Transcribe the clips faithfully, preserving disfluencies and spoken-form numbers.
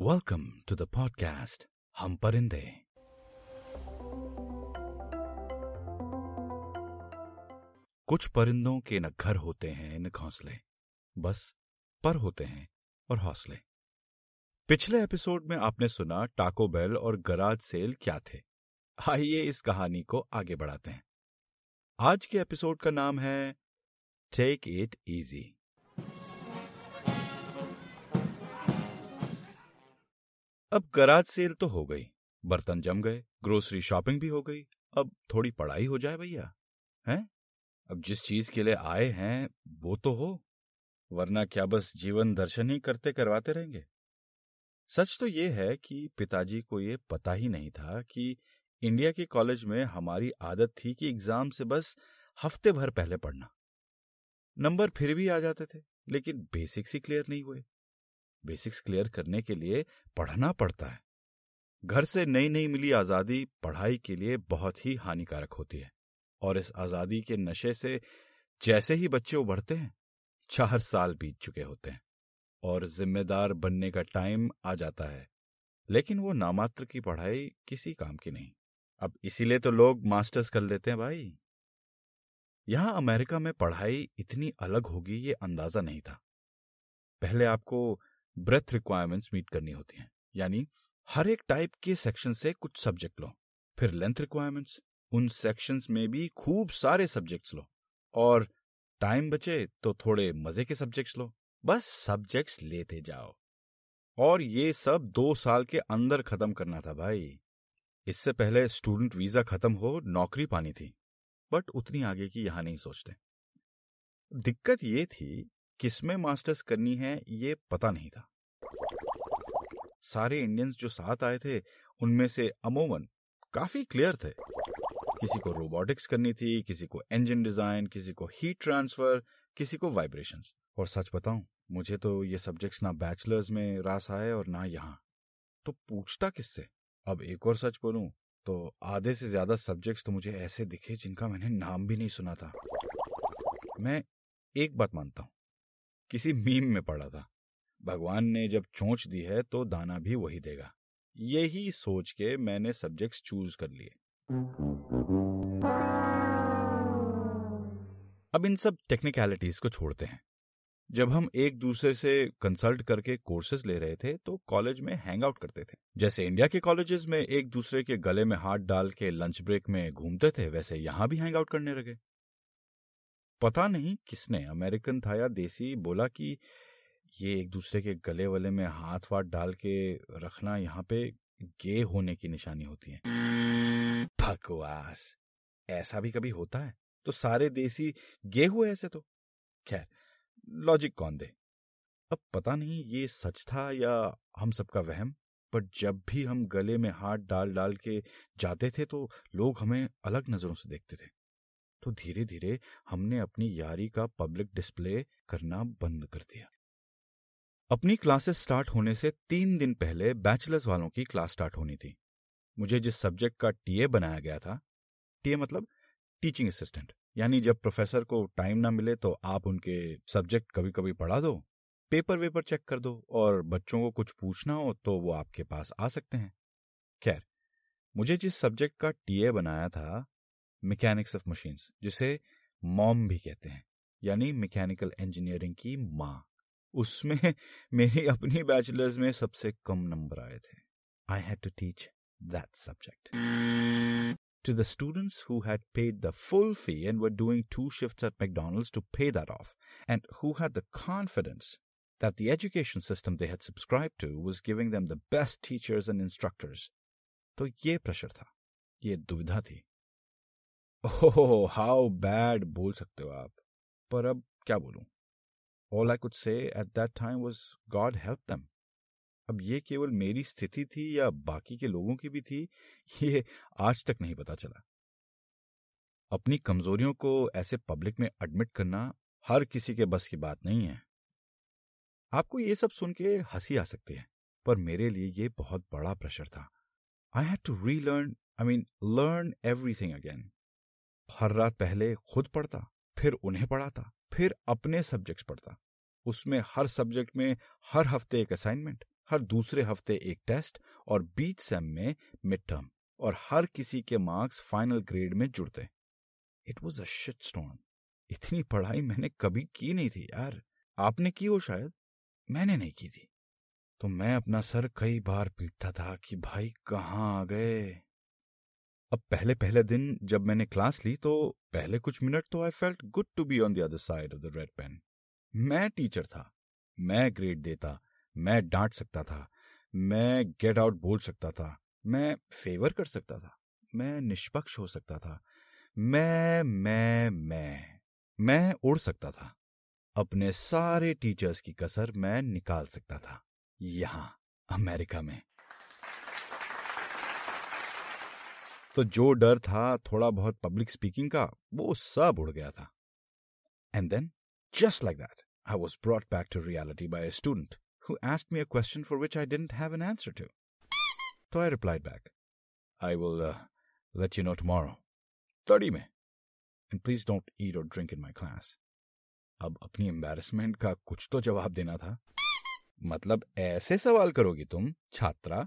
Welcome to the podcast हम परिंदे। कुछ परिंदों के न घर होते हैं न घोंसले, बस पर होते हैं और हौसले। पिछले एपिसोड में आपने सुना टाको बेल और गराज सेल क्या थे। आइए इस कहानी को आगे बढ़ाते हैं। आज के एपिसोड का नाम है टेक इट इजी। अब गराज सेल तो हो गई, बर्तन जम गए, ग्रोसरी शॉपिंग भी हो गई, अब थोड़ी पढ़ाई हो जाए भैया, हैं? अब जिस चीज के लिए आए हैं वो तो हो, वरना क्या बस जीवन दर्शन ही करते करवाते रहेंगे। सच तो ये है कि पिताजी को ये पता ही नहीं था कि इंडिया के कॉलेज में हमारी आदत थी कि एग्जाम से बस हफ्ते भर पहले पढ़ना। नंबर फिर भी आ जाते थे, लेकिन बेसिक्स ही क्लियर नहीं हुए। बेसिक्स क्लियर करने के लिए पढ़ना पड़ता है। घर से नई नई मिली आज़ादी पढ़ाई के लिए बहुत ही हानिकारक होती है, और इस आज़ादी के नशे से जैसे ही बच्चे उभरते हैं, चार साल बीत चुके होते हैं और जिम्मेदार बनने का टाइम आ जाता है, लेकिन वो नामात्र की पढ़ाई किसी काम की नहीं। अब इसीलिए तो लोग मास्टर्स कर लेते हैं भाई। यहाँ अमेरिका में पढ़ाई इतनी अलग होगी ये अंदाजा नहीं था। पहले आपको ब्रेथ रिक्वायरमेंट्स मीट करनी होती हैं, यानी हर एक टाइप के सेक्शन से कुछ सब्जेक्ट लो, फिर लेंथ रिक्वायरमेंट्स, उन सेक्शंस में भी खूब सारे सब्जेक्ट्स लो, और टाइम बचे तो थोड़े मजे के सब्जेक्ट्स लो। बस सब्जेक्ट्स लेते जाओ, और ये सब दो साल के अंदर खत्म करना था भाई। इससे पहले स्टूडेंट वीजा खत्म हो नौकरी पानी थी, बट उतनी आगे की यहाँ नहीं सोचते। दिक्कत ये थी किसमें मास्टर्स करनी है ये पता नहीं था। सारे इंडियंस जो साथ आए थे उनमें से अमूमन काफी क्लियर थे। किसी को रोबोटिक्स करनी थी, किसी को इंजन डिजाइन, किसी को हीट ट्रांसफर, किसी को वाइब्रेशंस। और सच बताऊं, मुझे तो ये सब्जेक्ट्स ना बैचलर्स में रास आए और ना यहाँ, तो पूछता किससे। अब एक और सच बोलूं तो आधे से ज्यादा सब्जेक्ट्स तो मुझे ऐसे दिखे जिनका मैंने नाम भी नहीं सुना था। मैं एक बात मानता हूं, किसी मीम में पढ़ा था, भगवान ने जब चोंच दी है तो दाना भी वही देगा। यही सोच के मैंने सब्जेक्ट्स चूज कर लिए। अब इन सब टेक्निकलिटीज को छोड़ते हैं। जब हम एक दूसरे से कंसल्ट करके कोर्सेज ले रहे थे तो कॉलेज में हैंग आउट करते थे। जैसे इंडिया के कॉलेजेस में एक दूसरे के गले में हाथ डाल के लंच ब्रेक में घूमते थे, वैसे यहां भी हैंग आउट करने लगे। पता नहीं किसने, अमेरिकन था या देसी, बोला कि ये एक दूसरे के गले वले में हाथ वाथ डाल के रखना यहाँ पे गे होने की निशानी होती है। बकवास, ऐसा भी कभी होता है? तो सारे देसी गे हुए ऐसे तो। खैर, लॉजिक कौन दे। अब पता नहीं ये सच था या हम सबका वहम, पर जब भी हम गले में हाथ डाल डाल के जाते थे तो लोग हमें अलग नजरों से देखते थे। तो धीरे धीरे हमने अपनी यारी का पब्लिक डिस्प्ले करना बंद कर दिया। अपनी क्लासेस स्टार्ट होने से तीन दिन पहले बैचलर्स वालों की क्लास स्टार्ट होनी थी। मुझे जिस सब्जेक्ट का टीए बनाया गया था, टीए मतलब टीचिंग असिस्टेंट, यानी जब प्रोफेसर को टाइम ना मिले तो आप उनके सब्जेक्ट कभी कभी पढ़ा दो, पेपर वेपर चेक कर दो, और बच्चों को कुछ पूछना हो तो वो आपके पास आ सकते हैं। खैर, मुझे जिस सब्जेक्ट का टीए बनाया था, मैकेनिक्स ऑफ मशीन्स, जिसे मॉम भी कहते हैं, यानी मैकेनिकल इंजीनियरिंग की माँ, उसमें मेरी अपनी बैचलर्स में सबसे कम नंबर आए थे। I had to teach that subject to the students who had paid the full fee and were doing two shifts at McDonald's to pay that off and who had the confidence that the education system they had subscribed to was giving them the best teachers and instructors. तो ये pressure था, ये दुविधा थी। ओह, how bad बोल सकते हो आप, पर अब क्या बोलूं। All I could say at that time was God help them. अब ये केवल मेरी स्थिति थी या बाकी के लोगों की भी थी, ये आज तक नहीं पता चला। अपनी कमजोरियों को ऐसे पब्लिक में एडमिट करना हर किसी के बस की बात नहीं है। आपको ये सब सुन के हंसी आ सकती है, पर मेरे लिए ये बहुत बड़ा प्रेशर था। I had to relearn, I mean learn everything again. हर रात पहले खुद पढ़ता, फिर उन्हें पढ़ाता, फिर अपने सब्जेक्ट्स पढ़ता। उसमें हर सब्जेक्ट में हर हफ्ते एक असाइनमेंट, हर दूसरे हफ्ते एक टेस्ट और बीच सेम में मिड टर्म, और हर किसी के मार्क्स फाइनल ग्रेड में जुड़ते। It was a shit storm. इतनी पढ़ाई मैंने कभी की नहीं थी यार। आपने की हो शायद, मैंने नहीं की थी। तो मैं अपना सर कई बार पीटता था कि भाई कहाँ आ गए। अब पहले पहले दिन जब मैंने क्लास ली तो पहले कुछ मिनट तो I felt good to be on the other side of the red pen. मैं टीचर था, मैं ग्रेड देता, मैं डांट सकता था, मैं गेट आउट बोल सकता था, मैं फेवर कर सकता था, मैं निष्पक्ष हो सकता था, मैं मैं मैं मैं उड़ सकता था, अपने सारे टीचर्स की कसर मैं निकाल सकता था, यहां अमेरिका में। तो जो डर था थोड़ा बहुत पब्लिक स्पीकिंग का, वो सब उड़ गया था। And then just like that I was brought back to reality by a student who asked me a question for which I didn't have an answer to. So I replied back, I will uh, let you know tomorrow. thirty mein. And please don't eat or drink in my class. अब अपनी embarrassment का कुछ तो जवाब देना था। मतलब ऐसे सवाल करोगी तुम, छात्रा?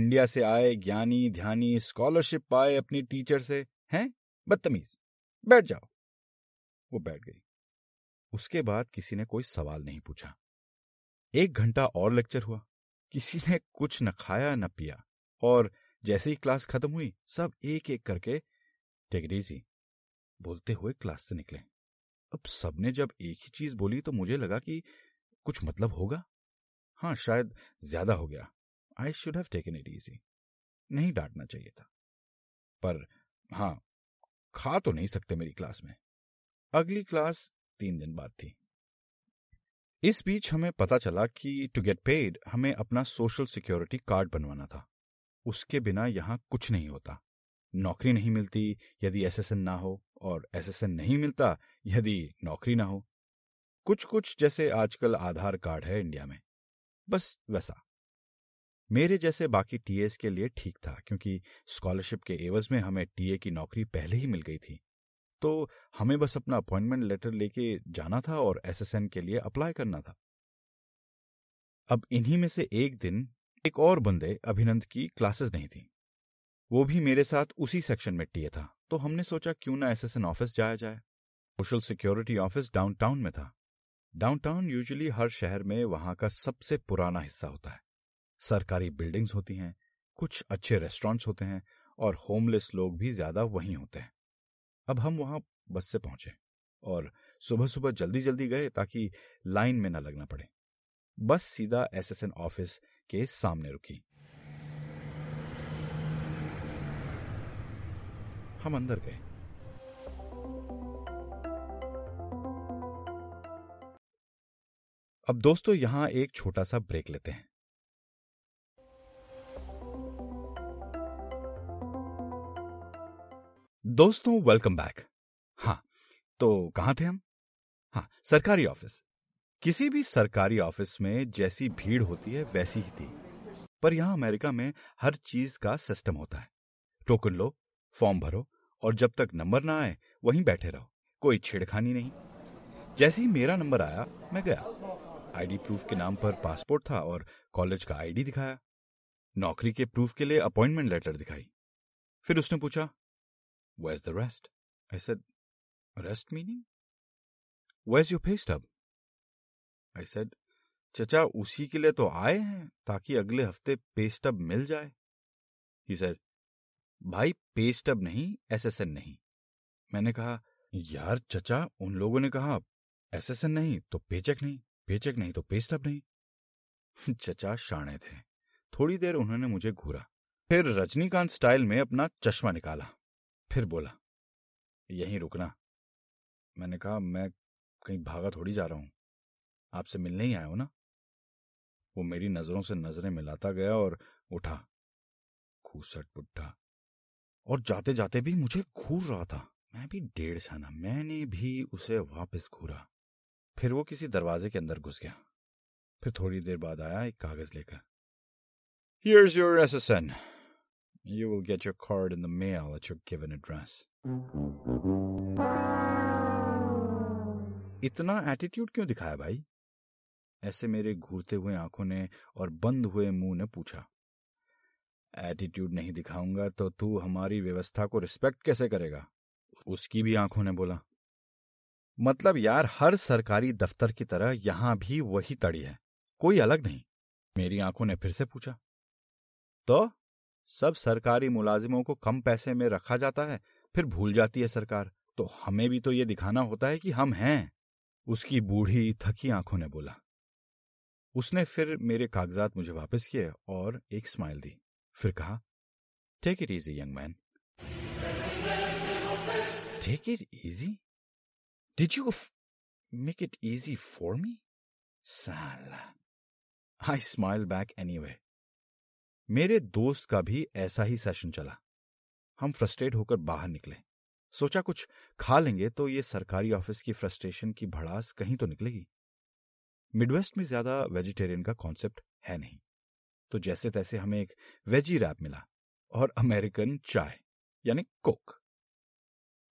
इंडिया से आए, ज्ञानी ध्यानी, स्कॉलरशिप पाए अपनी टीचर से, हैं? बदतमीज, बैठ जाओ। वो बैठ गई। उसके बाद किसी ने कोई सवाल नहीं पूछा। एक घंटा और लेक्चर हुआ। किसी ने कुछ न खाया न पिया, और जैसे ही क्लास खत्म हुई सब एक एक करके टेक इट इजी बोलते हुए क्लास से निकले। अब सबने जब एक ही चीज बोली तो मुझे लगा कि कुछ मतलब होगा। हाँ, शायद ज्यादा हो गया। I should have taken it easy. नहीं डांटना चाहिए था, पर हाँ, खा तो नहीं सकते मेरी क्लास में। अगली क्लास तीन दिन बाद थी। इस बीच हमें पता चला कि टू गेट पेड हमें अपना सोशल सिक्योरिटी कार्ड बनवाना था। उसके बिना यहाँ कुछ नहीं होता। नौकरी नहीं मिलती यदि एसएसएन ना हो, और एसएसएन नहीं मिलता यदि नौकरी ना हो। कुछ कुछ जैसे आजकल आधार कार्ड है इंडिया में, बस वैसा। मेरे जैसे बाकी टीएस के लिए ठीक था, क्योंकि स्कॉलरशिप के एवज में हमें टीए की नौकरी पहले ही मिल गई थी। तो हमें बस अपना अपॉइंटमेंट लेटर लेके जाना था और एसएसएन के लिए अप्लाई करना था। अब इन्हीं में से एक दिन एक और बंदे, अभिनंद की क्लासेस नहीं थी, वो भी मेरे साथ उसी सेक्शन में टीए था। तो हमने सोचा क्यों ना एसएसएन ऑफिस जाया जाए। सोशल सिक्योरिटी ऑफिस डाउनटाउन में था। डाउनटाउन यूजुअली हर शहर में वहां का सबसे पुराना हिस्सा होता है। सरकारी बिल्डिंग्स होती हैं, कुछ अच्छे रेस्टोरेंट्स होते हैं, और होमलेस लोग भी ज्यादा वहीं होते हैं। अब हम वहां बस से पहुंचे और सुबह सुबह जल्दी जल्दी गए ताकि लाइन में न लगना पड़े। बस सीधा एसएसएन ऑफिस के सामने रुकी। हम अंदर गए। अब दोस्तों, यहां एक छोटा सा ब्रेक लेते हैं। दोस्तों, वेलकम बैक। हाँ, तो कहाँ थे हम? हाँ, सरकारी ऑफिस। किसी भी सरकारी ऑफिस में जैसी भीड़ होती है वैसी ही थी, पर यहाँ अमेरिका में हर चीज का सिस्टम होता है। टोकन लो, फॉर्म भरो, और जब तक नंबर ना आए वहीं बैठे रहो, कोई छेड़खानी नहीं। जैसे ही मेरा नंबर आया मैं गया। आईडी प्रूफ के नाम पर पासपोर्ट था और कॉलेज का आईडी दिखाया। नौकरी के प्रूफ के लिए अपॉइंटमेंट लेटर दिखाई। फिर उसने पूछा, Where's the rest? I said, rest meaning? Where's your pay stub? I said, चचा उसी के लिए तो आए हैं ताकि अगले हफ्ते पे स्टब मिल जाए। He said, भाई पे स्टब नहीं, एसएसएन नहीं। मैंने कहा, यार चचा उन लोगों ने कहा एसएसएन नहीं तो पेचेक नहीं, पेचेक नहीं तो पे स्टब नहीं। चचा शाणे थे। थोड़ी देर उन्होंने मुझे घूरा, फिर रजनीकांत स्टाइल में अपना चश्मा निकाला, फिर बोला, यहीं रुकना। मैंने कहा, मैं कहीं भागा थोड़ी जा रहा हूं, आपसे मिलने ही आया हूं ना। वो मेरी नजरों से नजरें मिलाता गया और उठा, खूसट पुट्ठा, और जाते जाते भी मुझे घूर रहा था। मैं भी डेढ़ छाना, मैंने भी उसे वापस घूरा। फिर वो किसी दरवाजे के अंदर घुस गया। फिर थोड़ी देर बाद आया एक कागज लेकर। Here's your S S N. You will get your card in the mail at your given address. इतना एटीट्यूड क्यों दिखाया भाई? ऐसे मेरे घूरते हुए आंखों ने और बंद हुए मुंह ने पूछा। एटीट्यूड नहीं दिखाऊंगा तो तू हमारी व्यवस्था को रिस्पेक्ट कैसे करेगा? उसकी भी आंखों ने बोला। मतलब यार हर सरकारी दफ्तर की तरह यहां भी वही तड़ी है, कोई अलग नहीं। मेरी आंखों ने फिर से पूछा। तो सब सरकारी मुलाजिमों को कम पैसे में रखा जाता है, फिर भूल जाती है सरकार, तो हमें भी तो ये दिखाना होता है कि हम हैं। उसकी बूढ़ी थकी आंखों ने बोला। उसने फिर मेरे कागजात मुझे वापस किए और एक स्माइल दी, फिर कहा, take it easy young man. Take it easy? Did you make it easy for me? साला। I smile back anyway. मेरे दोस्त का भी ऐसा ही सेशन चला। हम फ्रस्ट्रेट होकर बाहर निकले। सोचा कुछ खा लेंगे तो ये सरकारी ऑफिस की फ्रस्ट्रेशन की भड़ास कहीं तो निकलेगी। मिडवेस्ट में ज्यादा वेजिटेरियन का कॉन्सेप्ट है नहीं, तो जैसे तैसे हमें एक वेजी रैप मिला और अमेरिकन चाय यानी कोक।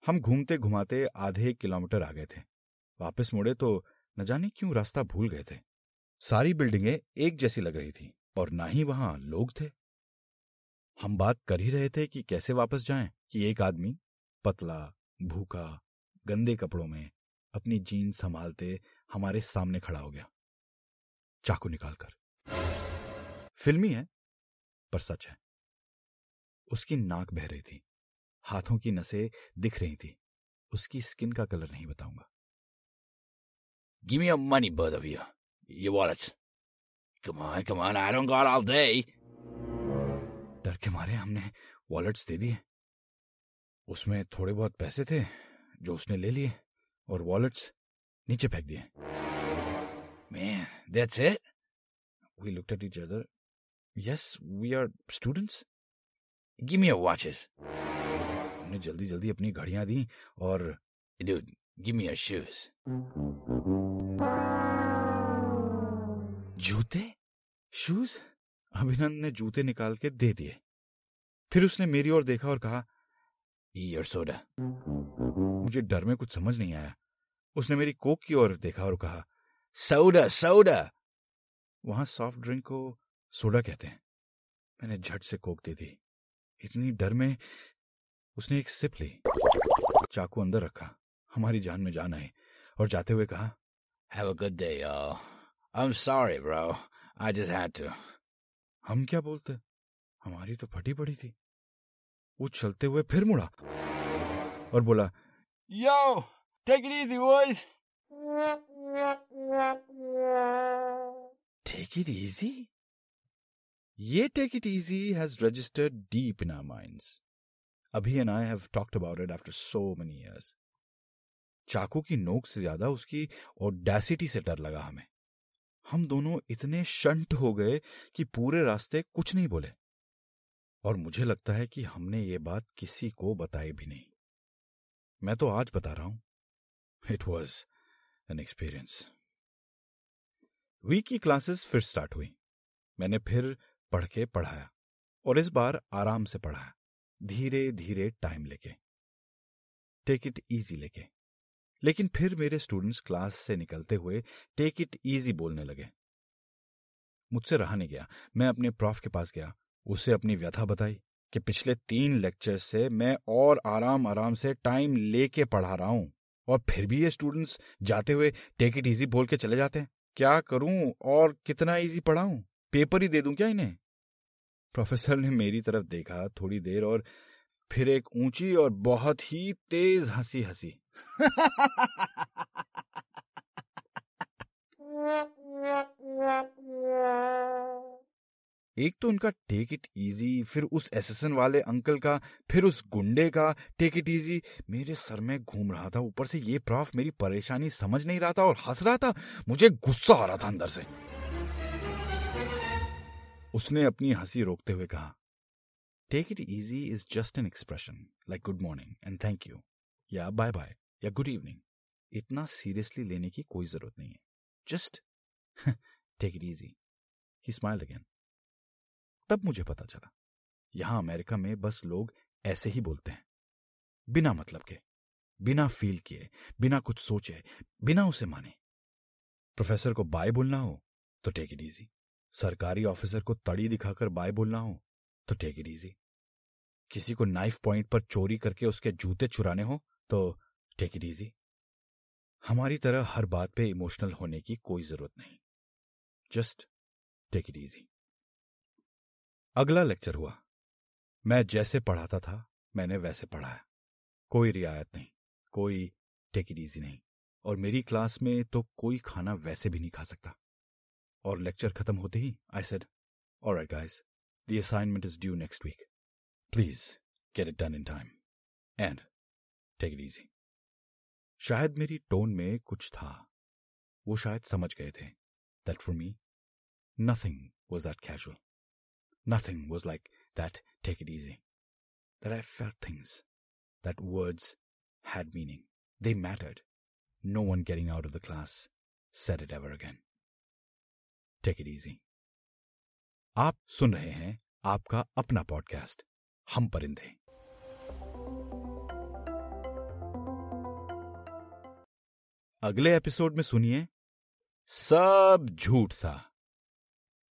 हम घूमते घुमाते आधे किलोमीटर आ गए थे। वापस मुड़े तो न जाने क्यों रास्ता भूल गए थे। सारी बिल्डिंगें एक जैसी लग रही थी और ना ही वहां लोग थे। हम बात कर ही रहे थे कि कैसे वापस जाएं कि एक आदमी पतला, भूखा, गंदे कपड़ों में अपनी जीन संभालते हमारे सामने खड़ा हो गया, चाकू निकालकर। फिल्मी है पर सच है। उसकी नाक बह रही थी, हाथों की नसें दिख रही थी। उसकी स्किन का कलर नहीं बताऊंगा। Give me a money both of you, your wallets. Come on come on, I don't got all day. डर के मारे हमने वॉलेट्स दे दिए। उसमें थोड़े बहुत पैसे थे जो उसने ले लिए और वॉलेट्स नीचे फेंक दिए। Man, that's it? We looked at each other. Yes, we are students. Give me your watches. हमने जल्दी जल्दी अपनी घड़ियां दी और dude, give me your shoes. जूते? शूज? अभिनंदन ने जूते निकाल के दे दिए। फिर उसने मेरी ओर देखा और कहा, ईयर सोडा। मुझे डर में कुछ समझ नहीं आया। उसने मेरी कोक की ओर देखा और कहा, सोडा सोडा। वहां सॉफ्ट ड्रिंक को सोडा कहते हैं। मैंने झट से कोक दे दी। इतनी डर में उसने एक सिप ली, चाकू अंदर रखा। हमारी जान में जान आई और जाते हुए कहा, हैव अ गुड डे यार, I am sorry bro, I just had to. हम क्या बोलते, हमारी तो फटी पड़ी थी। वो चलते हुए फिर मुड़ा और बोला, yo take it easy boys. Take it easy? ये take it easy has registered deep in our minds. अभी and I have talked about it after so many years. चाकू की नोक से ज्यादा उसकी ऑडेसिटी से डर लगा हमें। हम दोनों इतने शंट हो गए कि पूरे रास्ते कुछ नहीं बोले और मुझे लगता है कि हमने ये बात किसी को बताई भी नहीं। मैं तो आज बता रहा हूं। It was an experience. Week की क्लासेस फिर स्टार्ट हुई। मैंने फिर पढ़ के पढ़ाया और इस बार आराम से पढ़ाया, धीरे धीरे टाइम लेके, टेक इट इजी लेके। लेकिन फिर मेरे स्टूडेंट्स क्लास से निकलते हुए टेक इट इजी बोलने लगे। मुझसे रहा नहीं गया। मैं अपने प्रॉफ के पास गया, उसे अपनी व्यथा बताई कि पिछले तीन लेक्चर से मैं और आराम आराम से टाइम लेके पढ़ा रहा हूं और फिर भी ये स्टूडेंट्स जाते हुए टेक इट इजी बोल के चले जाते हैं। क्या करूं और कितना इजी पढ़ाऊं? पेपर ही दे दूं क्या इन्हें? प्रोफेसर ने मेरी तरफ देखा थोड़ी देर और फिर एक ऊंची और बहुत ही तेज हंसी हंसी। एक तो उनका टेक इट इजी, फिर उस एसएसएन वाले अंकल का, फिर उस गुंडे का टेक इट इजी। मेरे सर में घूम रहा था। ऊपर से ये प्रॉफ मेरी परेशानी समझ नहीं रहा था और हंस रहा था। मुझे गुस्सा आ रहा था अंदर से। उसने अपनी हंसी रोकते हुए कहा, take it easy is just an expression like good morning and thank you या बाय बाय या गुड इवनिंग। इतना सीरियसली लेने की कोई जरूरत नहीं है, just take it easy. He smiled again. तब मुझे पता चला यहां अमेरिका में बस लोग ऐसे ही बोलते हैं, बिना मतलब के, बिना फील किए, बिना कुछ सोचे, बिना उसे माने। प्रोफेसर को बाय बोलना हो तो टेक इट इजी, सरकारी ऑफिसर को तड़ी दिखाकर बाय बोलना हो तो टेक इट इजी, किसी को नाइफ पॉइंट पर चोरी करके उसके जूते चुराने हो तो टेक इट इजी। हमारी तरह हर बात पे इमोशनल होने की कोई जरूरत नहीं, जस्ट टेक इट इजी। अगला लेक्चर हुआ, मैं जैसे पढ़ाता था मैंने वैसे पढ़ाया, कोई रियायत नहीं, कोई टेक इट इजी नहीं, और मेरी क्लास में तो कोई खाना वैसे भी नहीं खा सकता। और लेक्चर खत्म होते ही I said, alright guys, the assignment is due next week, please get it done in time and take it easy. शायद मेरी टोन में कुछ था, वो शायद समझ गए थे that for me nothing was that casual, nothing was like that take it easy, that I felt things, that words had meaning, they mattered. No one getting out of the class said it ever again. Take it easy. आप सुन रहे हैं आपका अपना podcast हम परिंदे। अगले episode में सुनिए सब झूठ था।